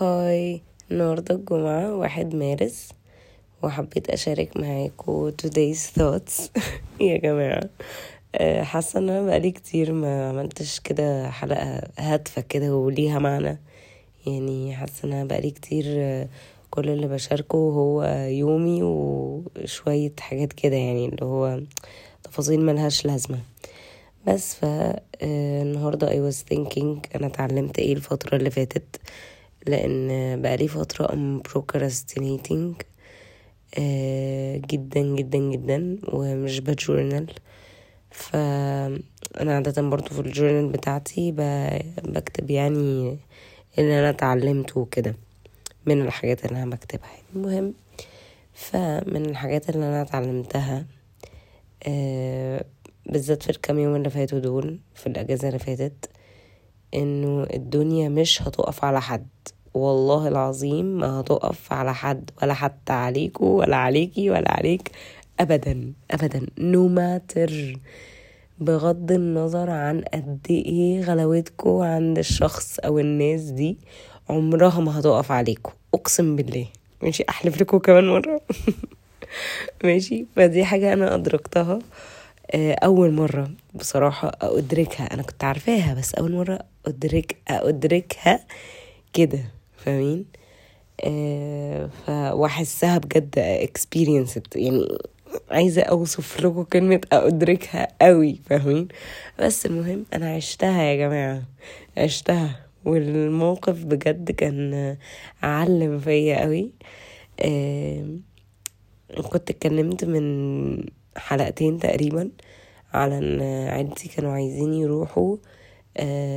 هاي، النهاردة الجمعة 1 مارس وحبيت أشارك معاكم today's thoughts. يا جماعة حاسة أنا بقالي كتير ما عملتش كده حلقة هادفة كده وليها معنى، يعني حاسة أنا بقالي كتير كل اللي بشاركه هو يومي وشوية حاجات كده، يعني اللي هو تفاصيل ملهاش لازمة بس. فالنهاردة I was thinking أنا اتعلمت ايه الفترة اللي فاتت، لأن بقالي فترة I'm procrastinating جدا جدا جدا ومش بجورنال. فأنا عادة برضو في الجورنال بتاعتي بكتب يعني اللي أنا اتعلمته كده من الحاجات اللي أنا بكتبها. المهم، فمن الحاجات اللي أنا اتعلمتها بالذات في الكام يوم اللي فاتوا دول في الأجازة اللي فاتت، إنه الدنيا مش هتقف على حد، والله العظيم ما هتقف على حد، ولا حتى عليكو ولا عليكي ولا عليك أبدا أبدا، no matter، بغض النظر عن قد إيه غلوتكو عند الشخص أو الناس دي، عمرها ما هتقف عليكو، أقسم بالله. ماشي، أحلف لكو كمان مرة. ماشي، فدي حاجة أنا أدركتها أول مرة بصراحة أدركها، أنا كنت عارفاها بس أول مرة أدركها كده، فاهمين؟ وأحسها بجد experienced، يعني عايزة أوصف لكم كلمة أدركها قوي، فاهمين؟ بس المهم أنا عشتها يا جماعة، عشتها، والموقف بجد كان أعلم فيا قوي. كنت اتكلمت من 2 حلقة تقريبا على ان عيلتي كانوا عايزين يروحوا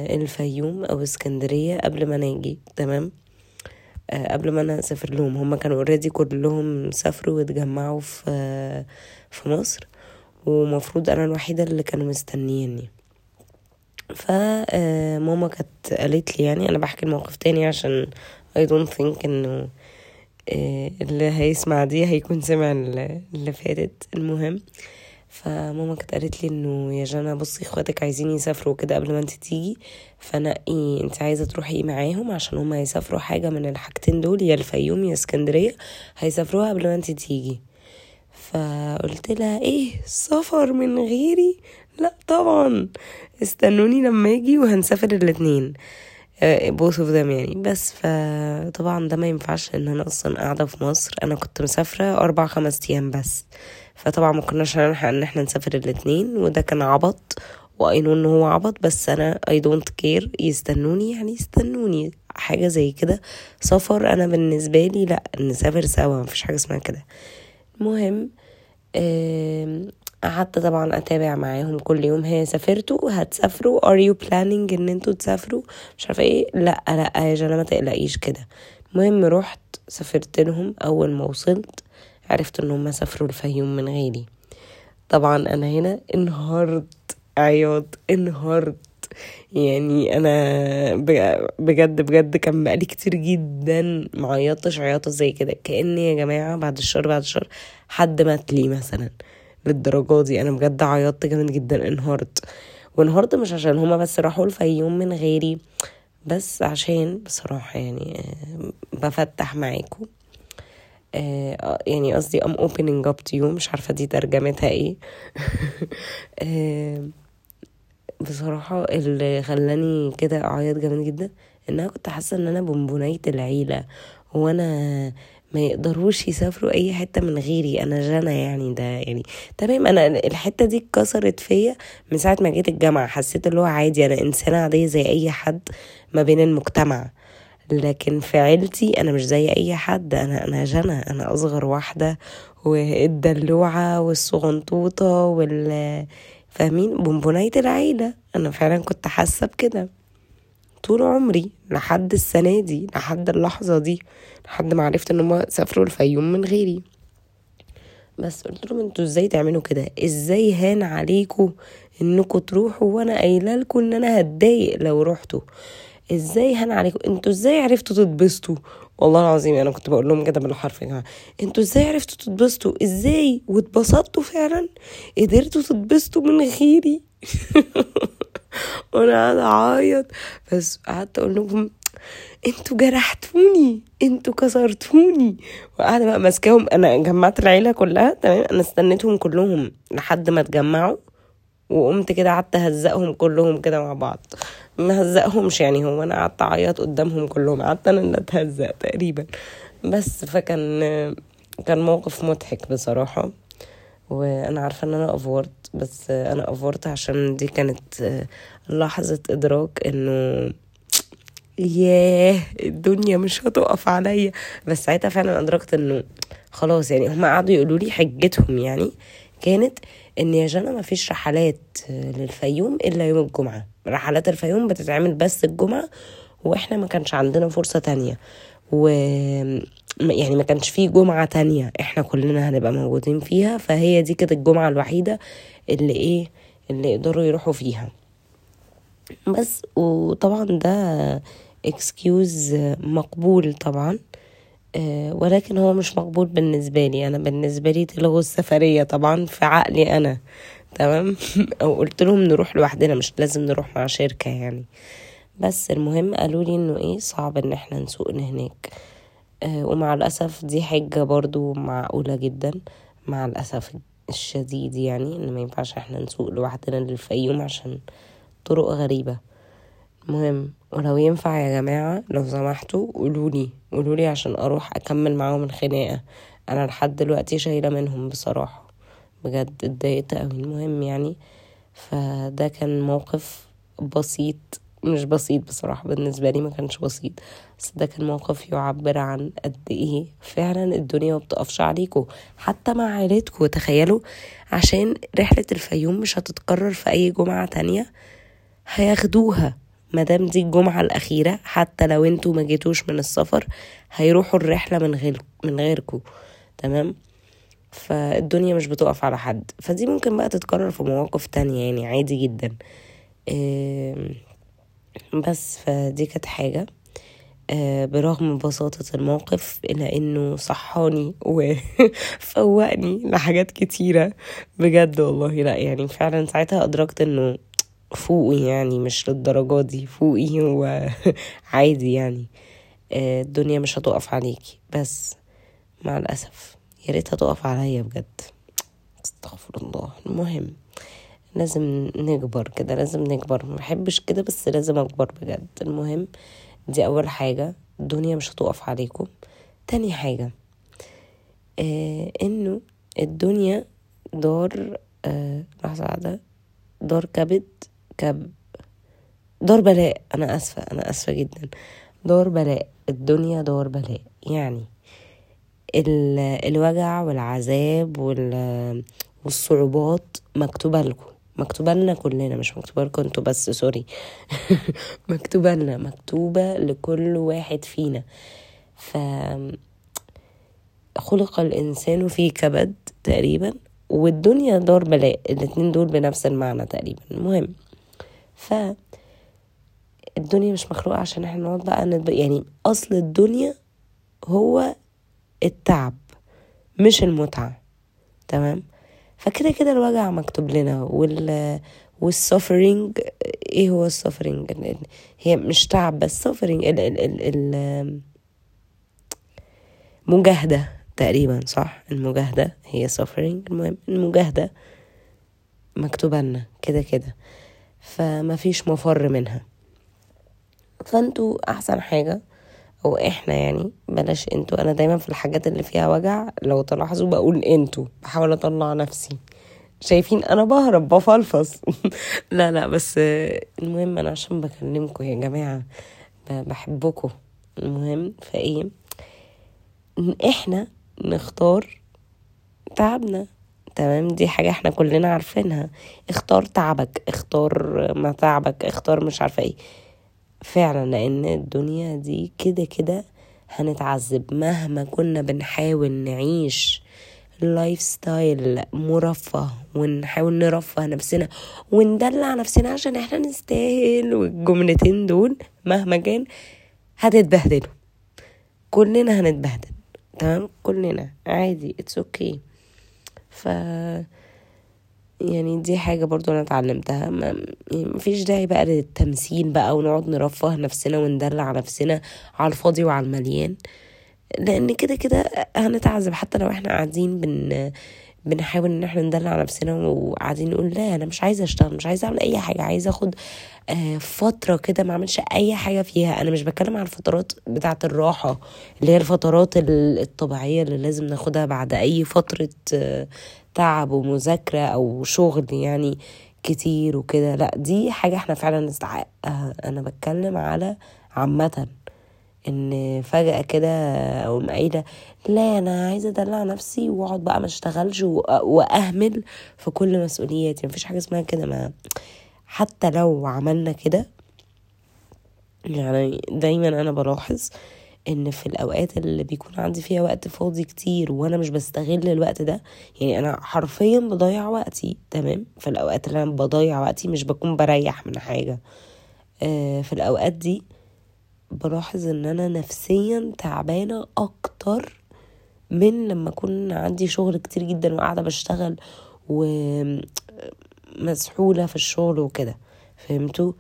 الفيوم او اسكندرية قبل ما ناجي، تمام، قبل ما انا اسافر لهم. هم كانوا اوريدي كلهم سافروا واتجمعوا في مصر، ومفروض انا الوحيدة اللي كانوا مستنيني. فماما كانت قالت لي، يعني انا بحكي الموقف تاني عشان I don't think انه اللي هيسمع دي هيكون سمع اللي فاتت. المهم، فماما كانت قالت لي انه يا جنى بصي، اخواتك عايزين يسافروا كده قبل ما انت تيجي، فنقي انت عايزه تروحي معاهم عشان هم هيسافروا حاجه من الحاجتين دول، يا الفيوم يا اسكندريه، هيسافروها قبل ما انت تيجي. فقلت لها ايه السفر من غيري؟ لا طبعا، استنوني لما اجي وهنسافر 2 both of them يعني. بس فطبعا ده ما ينفعش، ان انا اصلا قاعدة في مصر، انا كنت مسافرة 4-5 ايام بس، فطبعا ما كناش هنلحق ان احنا نسافر 2، وده كان عبط، واينو ان هو عبط، بس انا I don't care، يستنوني يعني يستنوني، حاجة زي كده سفر، انا بالنسبة لي لا، نسافر سوا، مفيش حاجة اسمها كده. المهم قعدت طبعا اتابع معاهم كل يوم، هي سافرتوا، هتسافروا، are you planning ان انتوا تسافروا، مش عارفه ايه، لا يا جنى ما تقلقيش كده. المهم رحت سافرت لهم، اول ما وصلت عرفت ان هم سافروا الفيوم من غيري. طبعا انا هنا انهارت عياط، انهارت، يعني انا بجد بجد كان بقالي كتير جدا معيطش عياطه زي كده، كأني يا جماعه بعد الشهر حد مات لي مثلا، للدرجة دي انا بجد عيطت جامد جدا، انهارت مش عشان هما بس راحوا الفيوم من غيري، بس عشان بصراحة يعني بفتح معاكم، يعني قصدي I'm opening up to you، مش عارفة دي ترجمتها ايه. بصراحة اللي خلاني كده اعيط جامد جدا ان انا كنت حاسة ان انا بونبونية العيلة، وانا ما يقدروش يسافروا اي حته من غيري، انا جنى يعني، ده يعني تمام. انا الحته دي اتكسرت فيا من ساعه ما جيت الجامعه، حسيت اللي هو عادي، انا انسانه عاديه زي اي حد ما بين المجتمع، لكن في عيلتي انا مش زي اي حد، انا جنى، انا اصغر واحده والدلوعه والصغنطوطه فاهمين، بونبونيه العيله. انا فعلا كنت حاسه بكده طول عمري لحد السنة دي، لحد اللحظة دي، لحد ما عرفت ان هم سافروا الفيوم من غيري. بس قلت لهم انتوا ازاي تعملوا كده؟ ازاي هان عليكم انكم تروحوا وانا قايله لكم ان انا هتضايق لو روحتوا؟ ازاي هان عليكم؟ انتوا ازاي عرفتوا تتبسطوا؟ والله العظيم انا كنت بقول لهم كده بالحرف يا جماعه، انتوا ازاي عرفتوا تتبسطوا؟ ازاي واتبسطتوا فعلا؟ قدرتوا تتبسطوا من غيري؟ وانا قاعده اعيط، بس قعدت اقول لهم انتوا جرحتوني، انتوا كسرتوني. وقاعده بقى ماسكاهم. انا جمعت العيله كلها تمام، انا استنيتهم كلهم لحد ما اتجمعوا، وقمت كده قعدت اهزقهم كلهم كده مع بعض. ما هزقهمش يعني، هو انا قعدت اعيط قدامهم كلهم، قعدت انا اللي اتهزق تقريبا بس. فكان موقف مضحك بصراحه، وانا عارفه ان انا افورت، بس انا افورت عشان دي كانت لحظه ادراك انه ياه الدنيا مش هتقف عليا. بس ساعتها فعلا ادركت انه خلاص يعني، هم قعدوا يقولوا لي حجتهم يعني كانت ان يا جنى ما فيش رحلات للفيوم الا يوم الجمعه، رحلات الفيوم بتتعمل بس الجمعه، واحنا ما كانش عندنا فرصه تانية، و يعني ما كانش فيه جمعه تانية احنا كلنا هنبقى موجودين فيها، فهي دي كده الجمعه الوحيده اللي يقدروا يروحوا فيها بس. وطبعا ده اكسكيوز مقبول طبعا، ولكن هو مش مقبول بالنسبه لي انا. بالنسبه لي تلغوا السفريه طبعا في عقلي انا، تمام. او قلت لهم نروح لوحدنا، مش لازم نروح مع شركه يعني. بس المهم قالوا لي انه ايه، صعب ان احنا نسوق هناك. ومع الاسف دي حجه برضو معقوله جدا، مع الاسف الشديد يعني، ان ما ينفعش احنا نسوق لوحدنا للفيوم عشان طرق غريبه. المهم، ولو ينفع يا جماعه لو سمحتوا قولولي عشان اروح اكمل معاهم الخناقه، انا لحد دلوقتي شايله منهم بصراحه، بجد اتضايقت قوي. المهم يعني، فده كان موقف بسيط، مش بسيط بصراحه بالنسبه لي، ما كانش بسيط، بس ده كان موقف يعبر عن قد ايه فعلا الدنيا ما بتقفش عليكم حتى مع عائلتكم. تخيلوا عشان رحله الفيوم مش هتتكرر في اي جمعه تانية، هياخدوها مدام دي الجمعه الاخيره، حتى لو انتوا ما جيتوش من السفر هيروحوا الرحله من غيركم، تمام. فالدنيا مش بتقف على حد، فدي ممكن بقى تتكرر في مواقف تانية يعني عادي جدا. بس فدي كانت حاجه برغم بساطه الموقف الا انه صحاني وفوقني لحاجات كتيره بجد والله. لا يعني فعلا ساعتها ادركت انه فوقي يعني، مش للدرجة دي فوقي، هو عادي يعني، الدنيا مش هتقف عليكي. بس مع الأسف يا ريت هتقف عليا بجد، استغفر الله. المهم لازم نكبر كده، لازم نكبر، ما بحبش كده بس لازم اكبر بجد. المهم دي اول حاجة، الدنيا مش هتقف عليكم. تاني حاجة انه الدنيا دار، لحظة واحدة، دار كبد، دار بلاء. انا اسفه جدا، دار بلاء، الدنيا دار بلاء يعني. الوجع والعذاب والصعوبات مكتوبه لنا كلنا، مش مكتوبه لكم انتوا بس، سوري. مكتوبه لنا، مكتوبه لكل واحد فينا. ف خلق الانسان في كبد تقريبا، والدنيا دار بلاء، الاتنين دول بنفس المعنى تقريبا. المهم، فالدنيا مش مخلوقة عشان احنا نقعد بقى يعني اصل الدنيا هو التعب مش المتعة، تمام. فكده كده الوجع مكتوب لنا، والسوفرينج، ايه هو السوفرينج؟ هي مش تعب بس، سوفرينج مجاهدة تقريبا، صح؟ المجاهدة هي suffering. المهم المجاهدة مكتوبة لنا كده، فما فيش مفر منها. فانتوا احسن حاجة، او احنا يعني، بلاش انتوا. انا دايما في الحاجات اللي فيها وجع لو تلاحظوا بقول انتوا، بحاول اطلع نفسي، شايفين انا بهرب بفلفص. لا بس المهم انا عشان بكلمكم يا جماعة، بحبكم. المهم فايه، احنا نختار تعبنا، تمام. دي حاجة احنا كلنا عارفينها، اختار تعبك، اختار ما تعبك، اختار مش عارفة ايه فعلا، لان الدنيا دي كده هنتعذب مهما كنا بنحاول نعيش لايف ستايل مرفه، ونحاول نرفه نفسنا وندلع نفسنا عشان احنا نستاهل، والجملتين دول مهما كان هتتبهدلوا، كلنا هنتبهدل، تمام، كلنا عادي، it's okay. يعني دي حاجة برضو انا اتعلمتها. مفيش داعي بقى للتمثيل بقى ونقعد نرفه نفسنا وندلع نفسنا على الفاضي وعلى المليان، لان كده كده هنتعذب. حتى لو احنا قاعدين بنحاول ان احنا ندلع نفسنا وقاعدين نقول لا انا مش عايزه اشتغل، مش عايزه اعمل اي حاجه، عايزه اخد فتره كده ما اعملش اي حاجه فيها. انا مش بتكلم على الفترات بتاعه الراحه اللي هي الفترات الطبيعيه اللي لازم ناخدها بعد اي فتره تعب ومذاكره او شغل يعني كتير وكده، لا دي حاجه احنا فعلا نستحقها. انا بتكلم على عامه ان فجأة كده او قايله لا انا عايزة ادلع نفسي واقعد بقى ما اشتغلش واهمل في كل مسؤولياتي. مفيش حاجة اسمها كده. ما حتى لو عملنا كده، يعني دايما انا بلاحظ ان في الاوقات اللي بيكون عندي فيها وقت فاضي كتير وانا مش بستغل الوقت ده، يعني انا حرفيا بضيع وقتي. تمام، في الاوقات اللي انا بضيع وقتي مش بكون بريح من حاجة، في الاوقات دي بلاحظ ان انا نفسيا تعبانة اكتر من لما اكون عندي شغل كتير جدا وقاعدة بشتغل ومسحولة في الشغل وكده. فهمتوا؟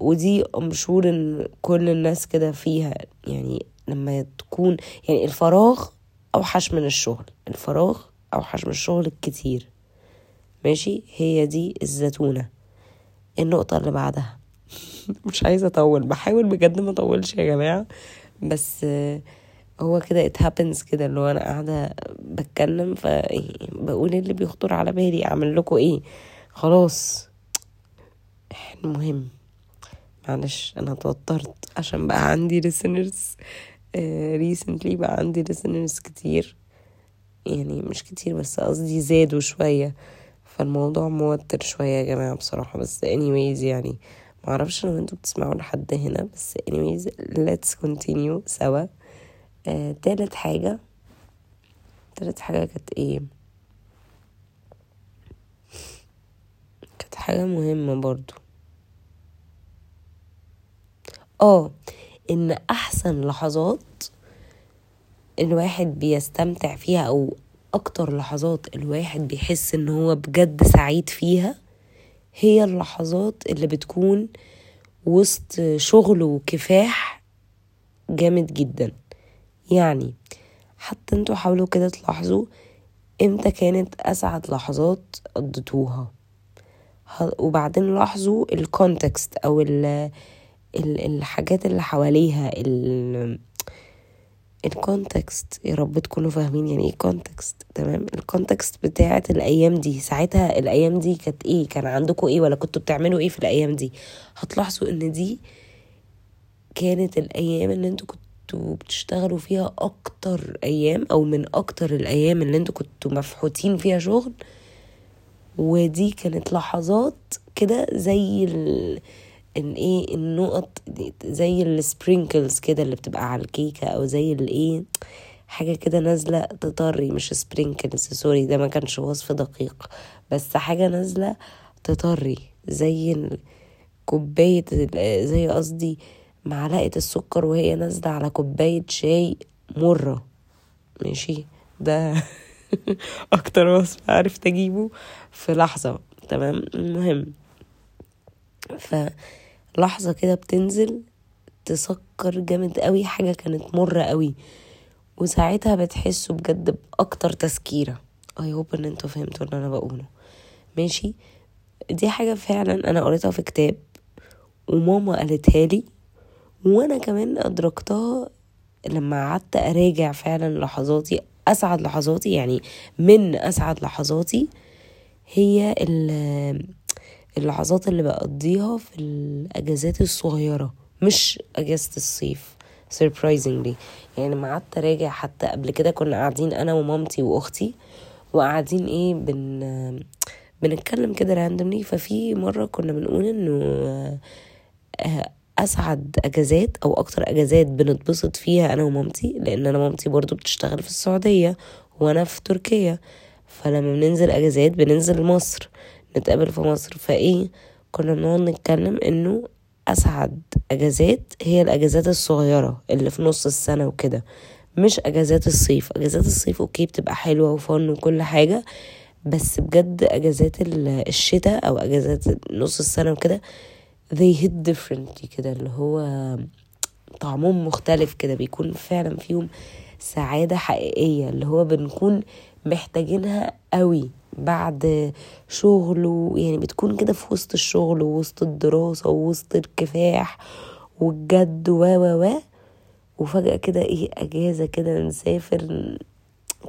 ودي مشهور ان كل الناس كده فيها، يعني لما تكون يعني الفراغ اوحش من الشغل، الفراغ اوحش من الشغل الكتير. ماشي، هي دي الزتونة. النقطة اللي بعدها مش عايزة اطول، بحاول بجد ما اطولش يا جماعة، بس هو كده it happens كده، اللي هو انا قاعدة بتكلم فبقول اللي بيخطر على بالي، اعمل لكم ايه؟ خلاص المهم معلش انا توترت عشان بقى عندي listeners recently، بقى عندي listeners كتير، يعني مش كتير بس قصدي زادوا شوية، فالموضوع موتر شوية يا جماعة بصراحة. بس anyways يعني معرفش لو انتوا بتسمعوا لحد هنا، بس anyways let's continue سوا. تالت حاجة كانت ايه؟ كانت حاجة مهمة برضو، ان احسن لحظات الواحد بيستمتع فيها او اكتر لحظات الواحد بيحس ان هو بجد سعيد فيها هي اللحظات اللي بتكون وسط شغل وكفاح جامد جدا. يعني حتى انتوا حاولوا كده تلاحظوا امتى كانت اسعد لحظات قضيتوها، وبعدين لاحظوا الكونتكست او الحاجات اللي حواليها. الكونتكست، يا رب تكونوا فاهمين يعني ايه كونتكست. تمام، الكونتكست بتاعه الايام دي، ساعتها الايام دي كانت ايه، كان عندكم ايه، ولا كنتوا بتعملوا ايه في الايام دي. هتلاحظوا ان دي كانت الايام اللي انتوا كنتوا بتشتغلوا فيها اكتر ايام، او من اكتر الايام اللي انتوا كنتوا مفحوتين فيها شغل، ودي كانت لحظات كده زي النقط، زي السبرينكلز كده اللي بتبقى على الكيكه، او زي حاجه كده نازله تطري، مش سبرينكلز سوري، ده ما كانش وصف دقيق، بس حاجه نازله تطري زي كوبايه، زي قصدي معلقه السكر وهي نازله على كوبايه شاي مره. ماشي، ده اكتر وصف عارف تجيبه في لحظه. تمام، المهم لحظة كده بتنزل تسكر جامد قوي حاجة كانت مرة قوي، وساعتها بتحسوا بجد بأكتر تسكيرة. I hope ان انتوا فهمتوا اللي انا بقوله. ماشي، دي حاجة فعلا انا قريتها في كتاب وماما قالتها لي، وانا كمان ادركتها لما قعدت اراجع فعلا لحظاتي، اسعد لحظاتي، يعني من اسعد لحظاتي هي اللحظات اللي بقضيها في الاجازات الصغيره، مش اجازه الصيف surprisingly. يعني ما قعدت راجع، حتى قبل كده كنا قاعدين انا ومامتي واختي وقاعدين بنتكلم كده randomly، ففي مره كنا بنقول انه اسعد اجازات او اكتر اجازات بنتبسط فيها انا ومامتي، لان انا مامتي برضو بتشتغل في السعوديه وانا في تركيا، فلما بننزل اجازات بننزل مصر، نتقابل في مصر. كنا بنقعد نتكلم انه اسعد اجازات هي الاجازات الصغيره اللي في نص السنه وكده، مش اجازات الصيف. اجازات الصيف اوكي بتبقى حلوه وفن وكل حاجه، بس بجد اجازات الشتاء او اجازات نص السنه كده they hit differently كده، اللي هو طعمهم مختلف كده، بيكون فعلا فيهم سعاده حقيقيه اللي هو بنكون محتاجينها قوي بعد شغل، ويعني بتكون كده في وسط الشغل ووسط الدراسه ووسط الكفاح والجد وفجاه كده ايه اجازه كده نسافر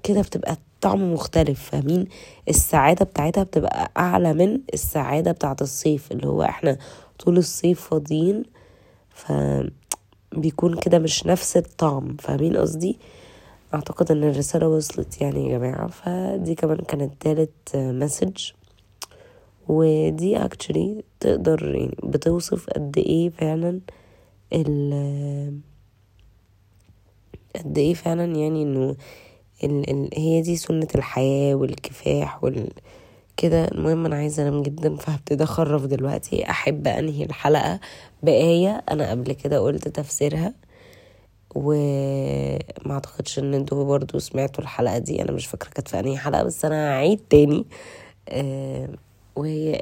كده، بتبقى طعم مختلف. فاهمين؟ السعادة بتاعتها بتبقى أعلى من السعادة بتاعت الصيف، اللي هو احنا طول الصيف فاضيين فبيكون كده مش نفس الطعم. فاهمين قصدي؟ أعتقد أن الرسالة وصلت يعني يا جماعة. فدي كمان كانت تالت مسج، ودي actually تقدر يعني بتوصف قد ايه فعلا قد ايه فعلا يعني انه هي دي سنة الحياة والكفاح كده. المهم انا عايزة انام جدا، فهبتدي اخرف دلوقتي. احب انهي الحلقة بآية انا قبل كده قلت تفسيرها، وما اعتقدش ان انتوا برضو سمعتوا الحلقة دي، انا مش فاكرة كانت في انهي حلقة، بس انا هعيد تاني. وهي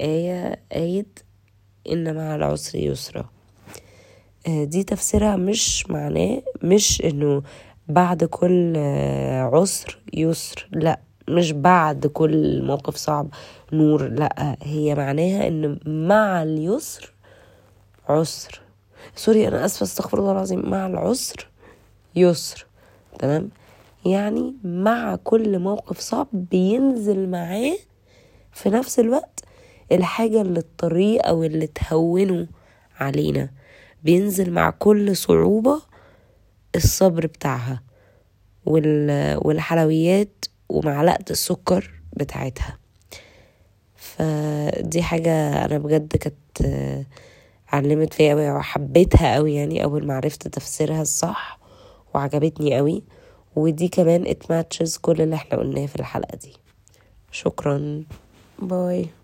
آية ان مع العسر يسرا. دي تفسيرها مش معناه مش انه بعد كل عسر يسر، لا، مش بعد كل موقف صعب نور، لا، هي معناها ان مع اليسر عسر، سوري انا اسفة، استغفر الله العظيم، مع العسر يسر. تمام؟ يعني مع كل موقف صعب بينزل معاه في نفس الوقت الحاجة اللي تطريه او اللي تهونه علينا، بينزل مع كل صعوبة الصبر بتاعها والحلويات ومعلقة السكر بتاعتها. فدي حاجة أنا بجد كانت علمت فيها قوي وحبيتها قوي يعني أول ما عرفت تفسيرها الصح، وعجبتني قوي، ودي كمان اتماتشز كل اللي احنا قلناه في الحلقة دي. شكرا، باي.